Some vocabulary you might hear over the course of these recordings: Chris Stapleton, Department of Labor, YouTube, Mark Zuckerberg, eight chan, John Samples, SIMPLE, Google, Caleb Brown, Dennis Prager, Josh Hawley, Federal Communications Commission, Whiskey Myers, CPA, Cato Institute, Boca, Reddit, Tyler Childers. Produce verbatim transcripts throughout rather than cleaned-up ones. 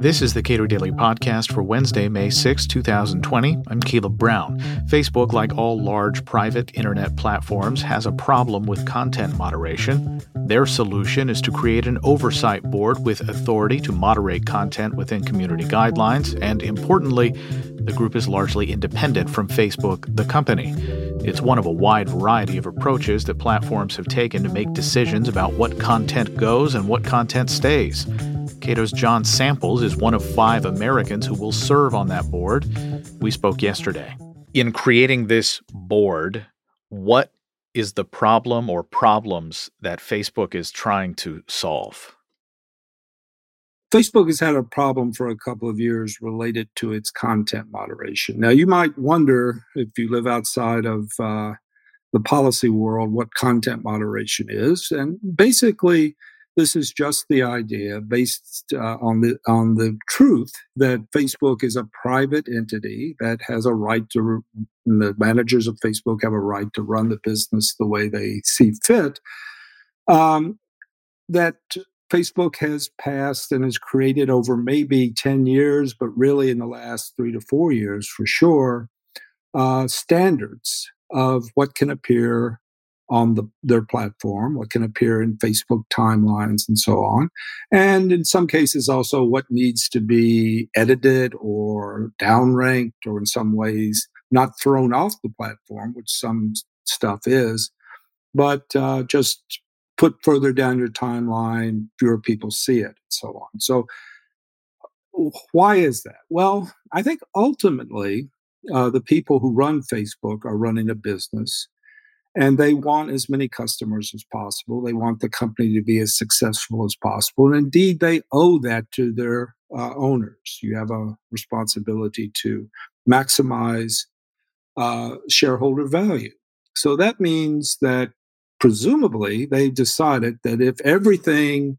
This is the Cato Daily Podcast for Wednesday, May sixth, twenty twenty. I'm Caleb Brown. Facebook, like all large private internet platforms, has a problem with content moderation. Their solution is to create an oversight board with authority to moderate content within community guidelines, and importantly, the group is largely independent from Facebook, the company. It's one of a wide variety of approaches that platforms have taken to make decisions about what content goes and what content stays. Cato's John Samples is one of five Americans who will serve on that board. We spoke yesterday. In creating this board, what is the problem or problems that Facebook is trying to solve? Facebook has had a problem for a couple of years related to its content moderation. Now, you might wonder, if you live outside of uh, the policy world, what content moderation is. And basically, this is just the idea based uh, on the on the truth that Facebook is a private entity that has a right to, the managers of Facebook have a right to run the business the way they see fit, um, that Facebook has passed and has created over maybe ten years, but really in the last three to four years for sure, uh, standards of what can appear on the, their platform, what can appear in Facebook timelines and so on. And in some cases also what needs to be edited or downranked or in some ways not thrown off the platform, which some stuff is, but uh, just put further down your timeline, fewer people see it and so on. So why is that? Well, I think ultimately uh, the people who run Facebook are running a business, and they want as many customers as possible. They want the company to be as successful as possible. And indeed, they owe that to their uh, owners. You have a responsibility to maximize uh, shareholder value. So that means that presumably they decided that if everything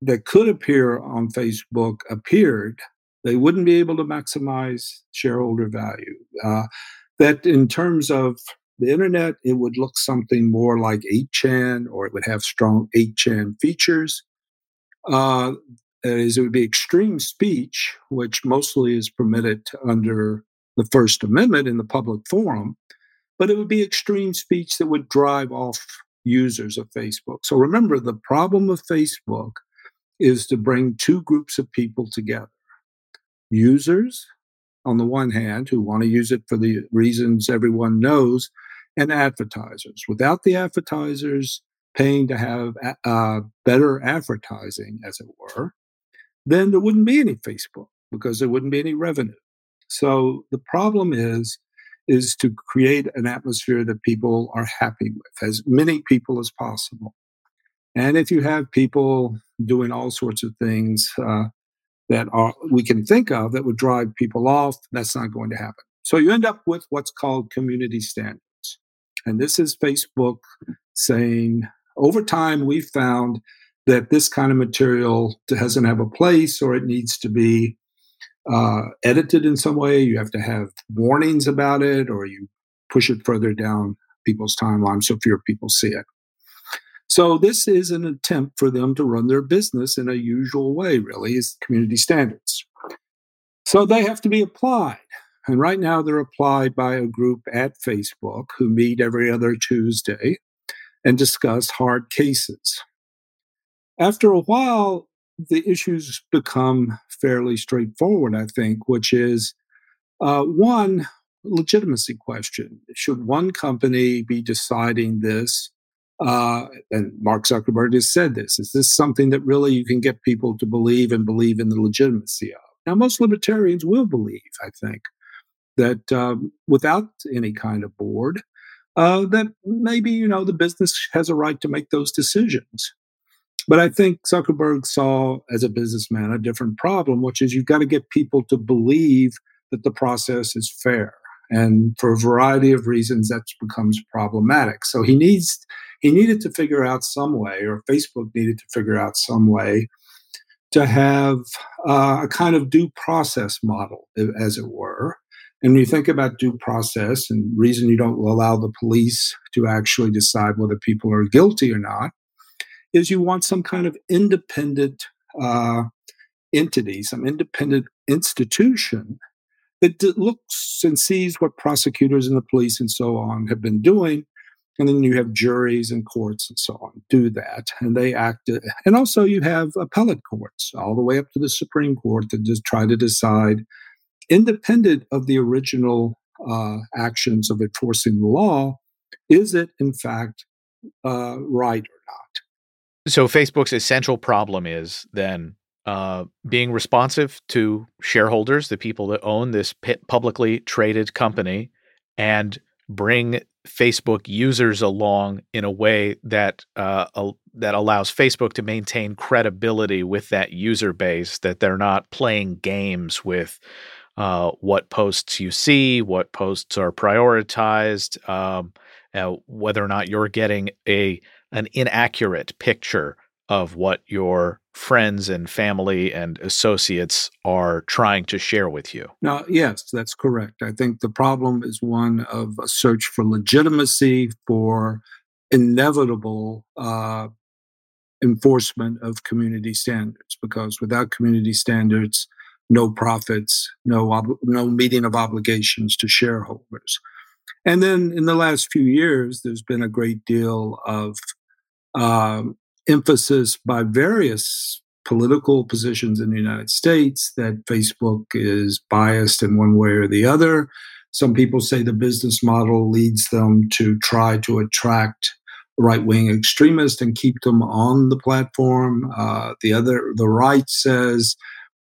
that could appear on Facebook appeared, they wouldn't be able to maximize shareholder value. Uh, that in terms of the internet, it would look something more like eight chan, or it would have strong eight chan features. Uh, is it would be extreme speech, which mostly is permitted under the First Amendment in the public forum, but it would be extreme speech that would drive off users of Facebook. So remember, the problem of Facebook is to bring two groups of people together. Users, on the one hand, who want to use it for the reasons everyone knows, and advertisers. Without the advertisers paying to have uh, better advertising, as it were, then there wouldn't be any Facebook because there wouldn't be any revenue. So the problem is, is to create an atmosphere that people are happy with, as many people as possible. And if you have people doing all sorts of things uh, that are we can think of that would drive people off, that's not going to happen. So you end up with what's called community standards. And this is Facebook saying, over time, we found that this kind of material doesn't have a place, or it needs to be uh, edited in some way. You have to have warnings about it, or you push it further down people's timeline so fewer people see it. So this is an attempt for them to run their business in a usual way, really, is community standards. So they have to be applied. And right now they're applied by a group at Facebook who meet every other Tuesday and discuss hard cases. After a while, the issues become fairly straightforward, I think, which is uh, one legitimacy question. Should one company be deciding this? Uh, and Mark Zuckerberg has said this, is this something that really you can get people to believe and believe in the legitimacy of? Now, most libertarians will believe, I think, that um, without any kind of board, uh, that maybe, you know, the business has a right to make those decisions. But I think Zuckerberg saw, as a businessman, a different problem, which is you've got to get people to believe that the process is fair. And for a variety of reasons, that becomes problematic. So he needs, he needed to figure out some way, or Facebook needed to figure out some way, to have uh, a kind of due process model, as it were. And when you think about due process and reason you don't allow the police to actually decide whether people are guilty or not, is you want some kind of independent uh, entity, some independent institution that d- looks and sees what prosecutors and the police and so on have been doing. And then you have juries and courts and so on do that. And they act. And also you have appellate courts all the way up to the Supreme Court that just try to decide, independent of the original uh, actions of enforcing the law, is it in fact uh, right or not? So Facebook's essential problem is then uh, being responsive to shareholders, the people that own this p- publicly traded company, and bring Facebook users along in a way that uh, a, that allows Facebook to maintain credibility with that user base, that they're not playing games with uh, what posts you see, what posts are prioritized, um, uh, whether or not you're getting a an inaccurate picture of what your friends and family and associates are trying to share with you. Now, yes, that's correct. I think the problem is one of a search for legitimacy, for inevitable uh, enforcement of community standards, because without community standards, no profits, no ob- no meeting of obligations to shareholders. And then in the last few years, there's been a great deal of uh, emphasis by various political positions in the United States that Facebook is biased in one way or the other. Some people say the business model leads them to try to attract right-wing extremists and keep them on the platform. Uh, the other, the right says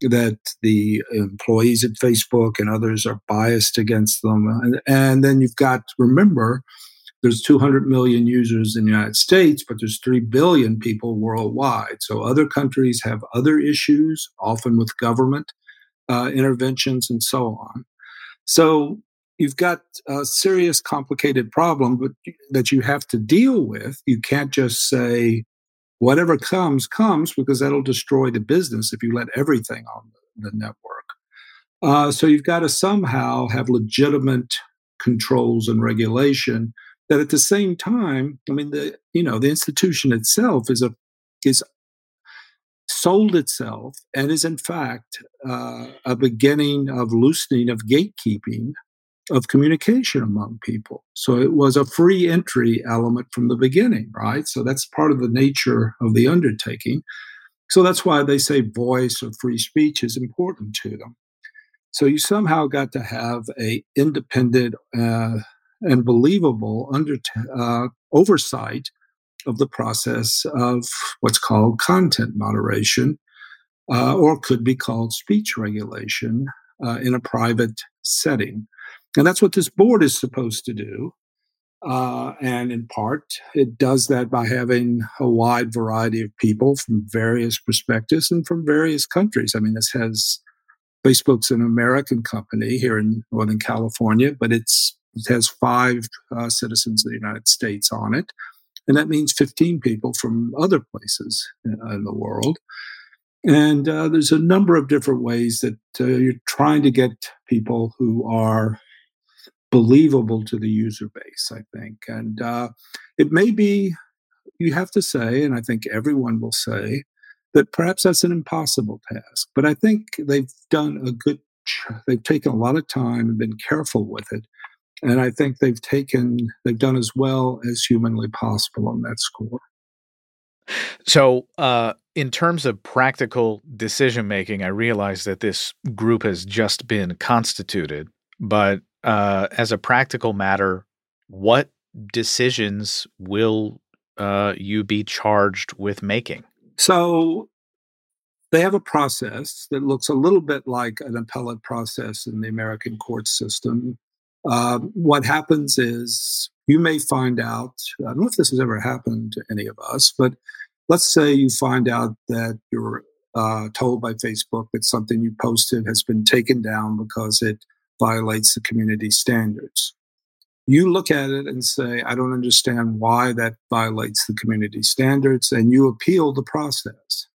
that the employees at Facebook and others are biased against them. And, and then you've got to remember, there's two hundred million users in the United States, but there's three billion people worldwide. So other countries have other issues, often with government uh, interventions and so on. So you've got a serious, complicated problem but, that you have to deal with. You can't just say, whatever comes, comes, because that'll destroy the business if you let everything on the network. Uh, so you've got to somehow have legitimate controls and regulation that at the same time, I mean, the you know, the institution itself is a is sold itself and is in fact uh, a beginning of loosening of gatekeeping of communication among people. So it was a free entry element from the beginning, right? So that's part of the nature of the undertaking. So that's why they say voice or free speech is important to them. So you somehow got to have a independent uh, and believable under, uh, oversight of the process of what's called content moderation, uh, or could be called speech regulation uh, in a private setting. And that's what this board is supposed to do. Uh, and in part, it does that by having a wide variety of people from various perspectives and from various countries. I mean, this has Facebook's an American company here in Northern California, but it's It has five uh, citizens of the United States on it, and that means fifteen people from other places in, in the world. And uh, there's a number of different ways that uh, you're trying to get people who are believable to the user base, I think. And uh, it may be, you have to say, and I think everyone will say, that perhaps that's an impossible task. But I think they've done a good, they've taken a lot of time and been careful with it. And I think they've taken, they've done as well as humanly possible on that score. So uh, in terms of practical decision-making, I realize that this group has just been constituted, but uh, as a practical matter, what decisions will uh, you be charged with making? So they have a process that looks a little bit like an appellate process in the American court system. Uh, what happens is you may find out, I don't know if this has ever happened to any of us, but let's say you find out that you're uh, told by Facebook that something you posted has been taken down because it violates the community standards. You look at it and say, I don't understand why that violates the community standards, and you appeal the process.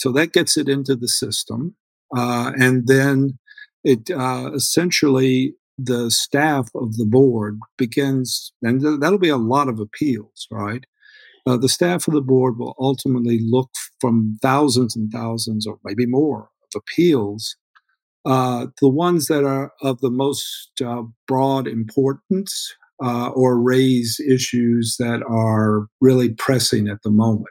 So that gets it into the system. Uh, and then it uh, essentially... the staff of the board begins, and th- that'll be a lot of appeals, right? Uh, the staff of the board will ultimately look from thousands and thousands, or maybe more, appeals, uh, the ones that are of the most uh, broad importance uh, or raise issues that are really pressing at the moment.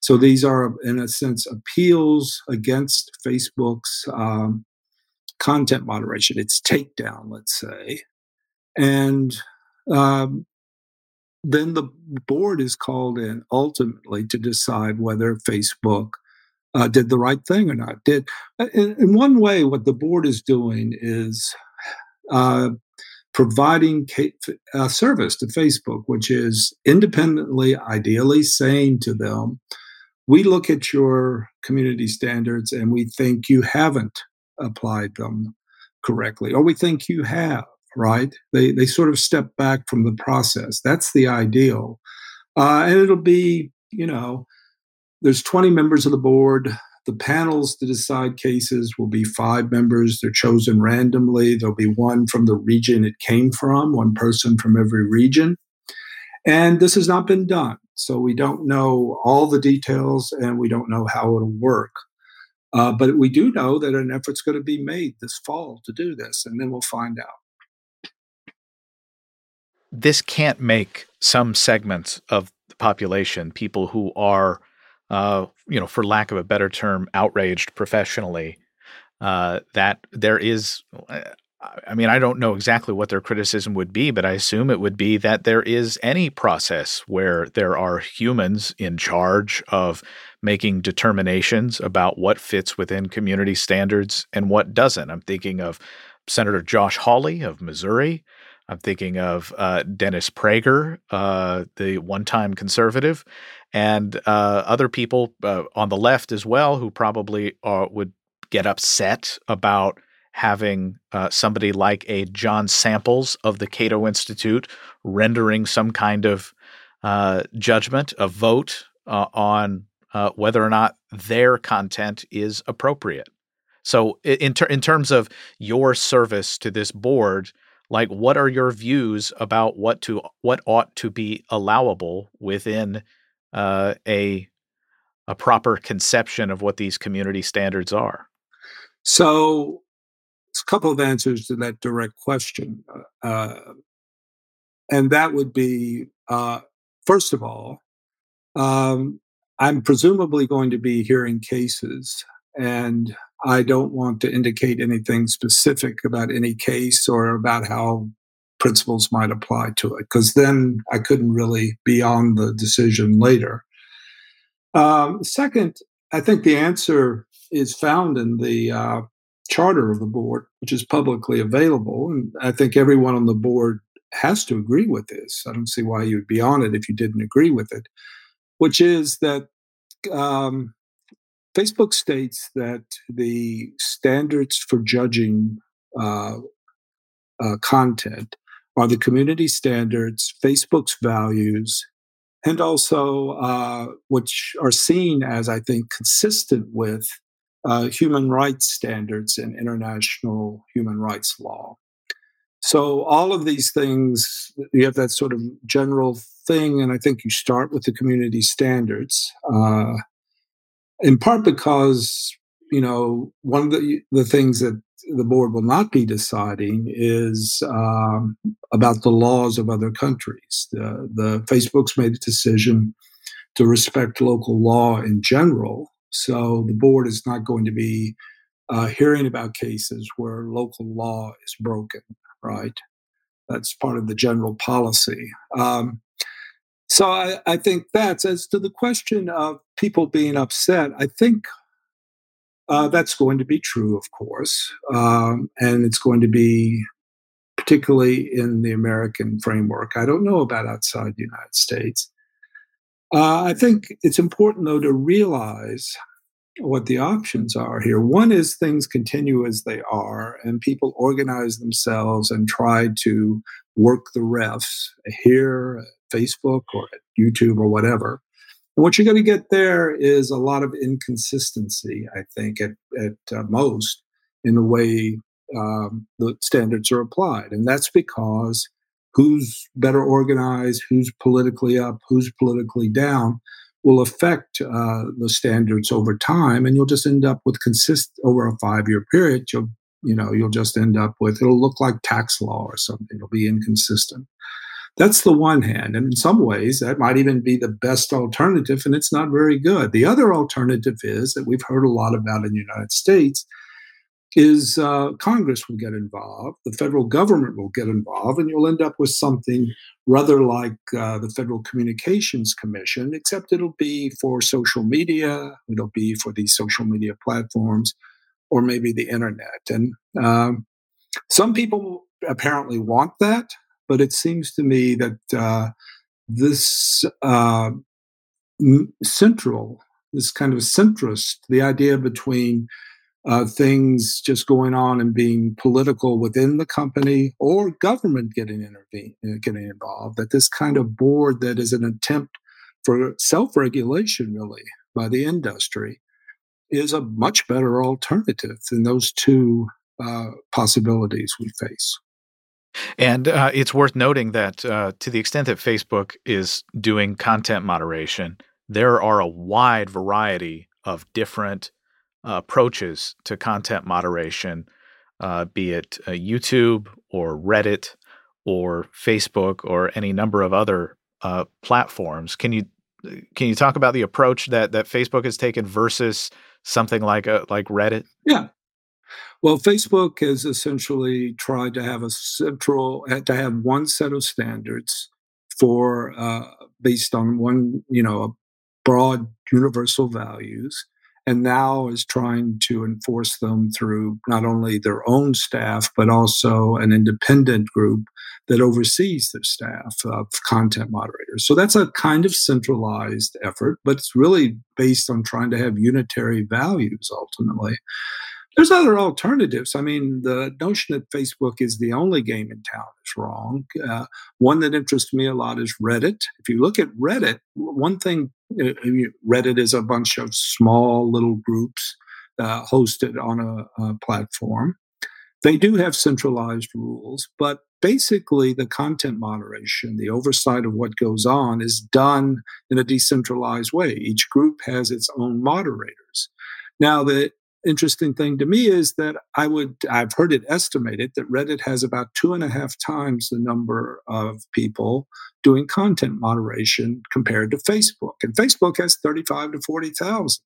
So these are, in a sense, appeals against Facebook's um, content moderation, its takedown, let's say. And um, then the board is called in ultimately to decide whether Facebook uh, did the right thing or not. Did in, in one way, what the board is doing is uh, providing a service to Facebook, which is independently, ideally saying to them, we look at your community standards and we think you haven't applied them correctly, or we think you have. Right? They they sort of step back from the process. That's the ideal. Uh, and it'll be, you know, there's twenty members of the board. The panels to decide cases will be five members. They're chosen randomly. There'll be one from the region it came from, one person from every region. And this has not been done. So we don't know all the details and we don't know how it'll work. Uh, but we do know that an effort's going to be made this fall to do this, and then we'll find out. This can't make some segments of the population, people who are, uh, you know, for lack of a better term, outraged professionally, uh, that there is, I mean, I don't know exactly what their criticism would be, but I assume it would be that there is any process where there are humans in charge of making determinations about what fits within community standards and what doesn't. I'm thinking of Senator Josh Hawley of Missouri. I'm thinking of uh, Dennis Prager, uh, the one-time conservative, and uh, other people uh, on the left as well who probably uh, would get upset about having uh, somebody like a John Samples of the Cato Institute rendering some kind of uh, judgment, a vote uh, on uh, whether or not their content is appropriate. So in, ter- in terms of your service to this board, like, what are your views about what to what ought to be allowable within uh, a a proper conception of what these community standards are? So, there's a couple of answers to that direct question, uh, and that would be uh, first of all, um, I'm presumably going to be hearing cases, and I don't want to indicate anything specific about any case or about how principles might apply to it, because then I couldn't really be on the decision later. Um, second, I think the answer is found in the uh, charter of the board, which is publicly available, and I think everyone on the board has to agree with this. I don't see why you'd be on it if you didn't agree with it, which is that um, Facebook states that the standards for judging uh, uh, content are the community standards, Facebook's values, and also uh, which are seen as, I think, consistent with uh, human rights standards and international human rights law. So all of these things, you have that sort of general thing, and I think you start with the community standards. Uh, In part because, you know, one of the, the things that the board will not be deciding is um, about the laws of other countries. The, the Facebook's made a decision to respect local law in general, so the board is not going to be uh, hearing about cases where local law is broken, right? That's part of the general policy. Um, So I, I think that's, as to the question of people being upset, I think uh, that's going to be true, of course. Um, and it's going to be particularly in the American framework. I don't know about outside the United States. Uh, I think it's important, though, to realize what the options are here. One is things continue as they are, and people organize themselves and try to work the refs here, Facebook or at YouTube or whatever. And what you're going to get there is a lot of inconsistency, I think, at, at uh, most in the way um, the standards are applied. And that's because who's better organized, who's politically up, who's politically down will affect uh, the standards over time, and you'll just end up with consist over a five-year period. You'll, you know, you'll just end up with it'll look like tax law or something. It'll be inconsistent. That's the one hand, and in some ways, that might even be the best alternative, and it's not very good. The other alternative is that we've heard a lot about in the United States is uh, Congress will get involved, the federal government will get involved, and you'll end up with something rather like uh, the Federal Communications Commission, except it'll be for social media, it'll be for these social media platforms, or maybe the internet. And um, some people apparently want that. But it seems to me that uh, this uh, central, this kind of centrist, the idea between uh, things just going on and being political within the company or government getting intervene, getting involved, that this kind of board that is an attempt for self-regulation, really, by the industry is a much better alternative than those two uh, possibilities we face. And uh, it's worth noting that uh, to the extent that Facebook is doing content moderation, there are a wide variety of different uh, approaches to content moderation, uh, be it uh, YouTube or Reddit or Facebook or any number of other uh, platforms. Can you can you talk about the approach that, that Facebook has taken versus something like a, like Reddit? Yeah. Well, Facebook has essentially tried to have a central, to have one set of standards for, uh, based on one, you know, broad universal values, and now is trying to enforce them through not only their own staff, but also an independent group that oversees their staff of content moderators. So that's a kind of centralized effort, but it's really based on trying to have unitary values ultimately. There's other alternatives. I mean, the notion that Facebook is the only game in town is wrong. Uh, one that interests me a lot is Reddit. If you look at Reddit, one thing, uh, Reddit is a bunch of small little groups uh, hosted on a, a platform. They do have centralized rules, but basically the content moderation, the oversight of what goes on, is done in a decentralized way. Each group has its own moderators. Now, the interesting thing to me is that I would, I've heard it estimated that Reddit has about two and a half times the number of people doing content moderation compared to Facebook. And Facebook has thirty-five to forty thousand.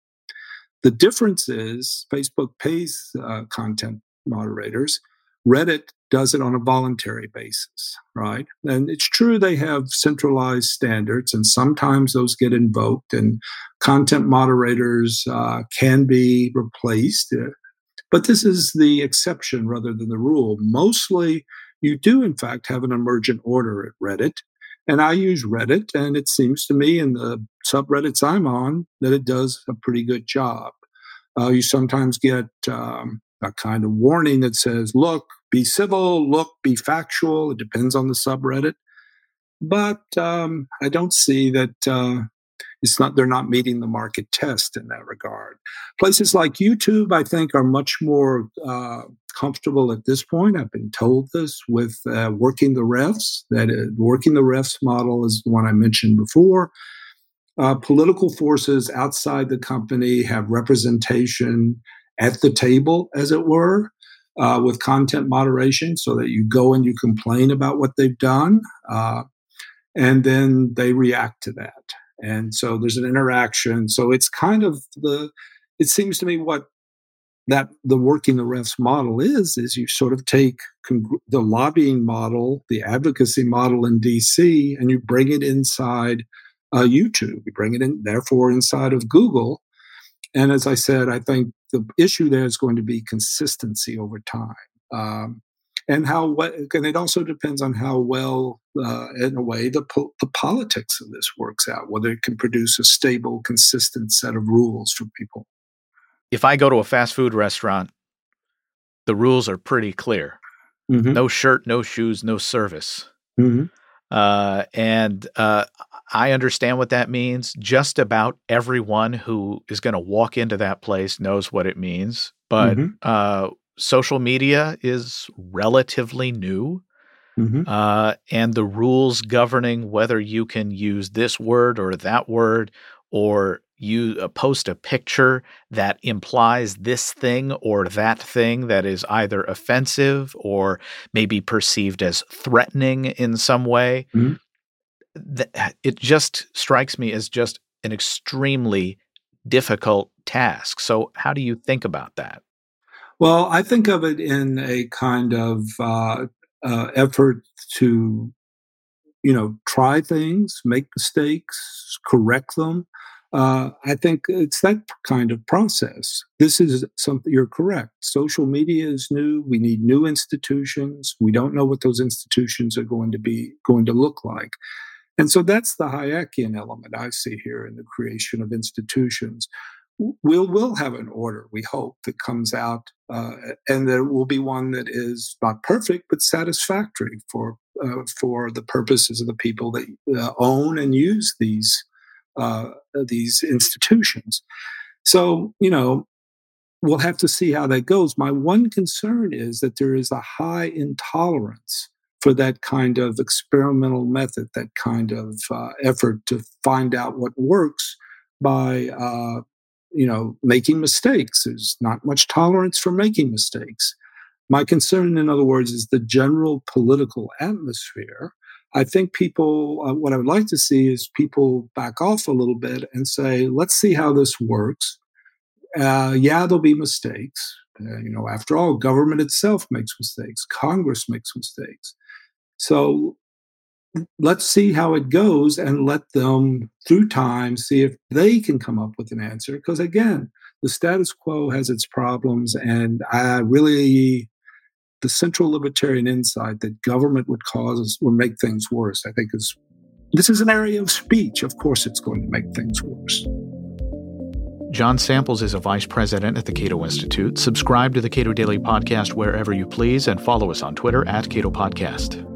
The difference is Facebook pays uh, content moderators. Reddit does it on a voluntary basis, right? And it's true they have centralized standards, and sometimes those get invoked, and content moderators uh, can be replaced. But this is the exception rather than the rule. Mostly, you do, in fact, have an emergent order at Reddit. And I use Reddit, and it seems to me in the subreddits I'm on that it does a pretty good job. Uh, you sometimes get um, a kind of warning that says, look, be civil, look, be factual. It depends on the subreddit. But um, I don't see that uh, it's not they're not meeting the market test in that regard. Places like YouTube, I think, are much more uh, comfortable at this point. I've been told this with uh, working the refs, that uh, working the refs model is the one I mentioned before. Uh, political forces outside the company have representation at the table, as it were, uh, with content moderation, so that you go and you complain about what they've done, uh, and then they react to that. And so there's an interaction. So it's kind of the, it seems to me what that the working the refs model is, is you sort of take congr- the lobbying model, the advocacy model in D C, and you bring it inside uh, YouTube. You bring it in, therefore, inside of Google. And as I said, I think the issue there is going to be consistency over time, um, and how. What, and it also depends on how well, uh, in a way, the po- the politics of this works out. Whether it can produce a stable, consistent set of rules for people. If I go to a fast food restaurant, the rules are pretty clear: mm-hmm. no shirt, no shoes, no service. Mm-hmm. Uh, and uh, I understand what that means. Just about everyone who is going to walk into that place knows what it means. But mm-hmm. uh, social media is relatively new. Mm-hmm. Uh, and the rules governing whether you can use this word or that word or you uh, post a picture that implies this thing or that thing that is either offensive or maybe perceived as threatening in some way, mm-hmm. th- it just strikes me as just an extremely difficult task. So how do you think about that? Well, I think of it in a kind of uh, uh, effort to, you know, try things, make mistakes, correct them. Uh, I think it's that kind of process. This is something, you're correct. Social media is new. We need new institutions. We don't know what those institutions are going to be, going to look like. And so that's the Hayekian element I see here in the creation of institutions. We'll, we'll have an order, we hope, that comes out, uh, and there will be one that is not perfect, but satisfactory for uh, for the purposes of the people that uh, own and use these uh, these institutions. So, you know, we'll have to see how that goes. My one concern is that there is a high intolerance for that kind of experimental method, that kind of uh, effort to find out what works by, uh, you know, making mistakes. There's not much tolerance for making mistakes. My concern, in other words, is the general political atmosphere. I think people, uh, what I would like to see is people back off a little bit and say, let's see how this works. Uh, yeah, there'll be mistakes. Uh, you know, after all, government itself makes mistakes. Congress makes mistakes. So let's see how it goes and let them, through time, see if they can come up with an answer. Because, again, the status quo has its problems. And I really, the central libertarian insight that government would cause or make things worse, I think is, this is an area of speech. Of course, it's going to make things worse. John Samples is a vice president at the Cato Institute. Subscribe to the Cato Daily Podcast wherever you please and follow us on Twitter at Cato Podcast.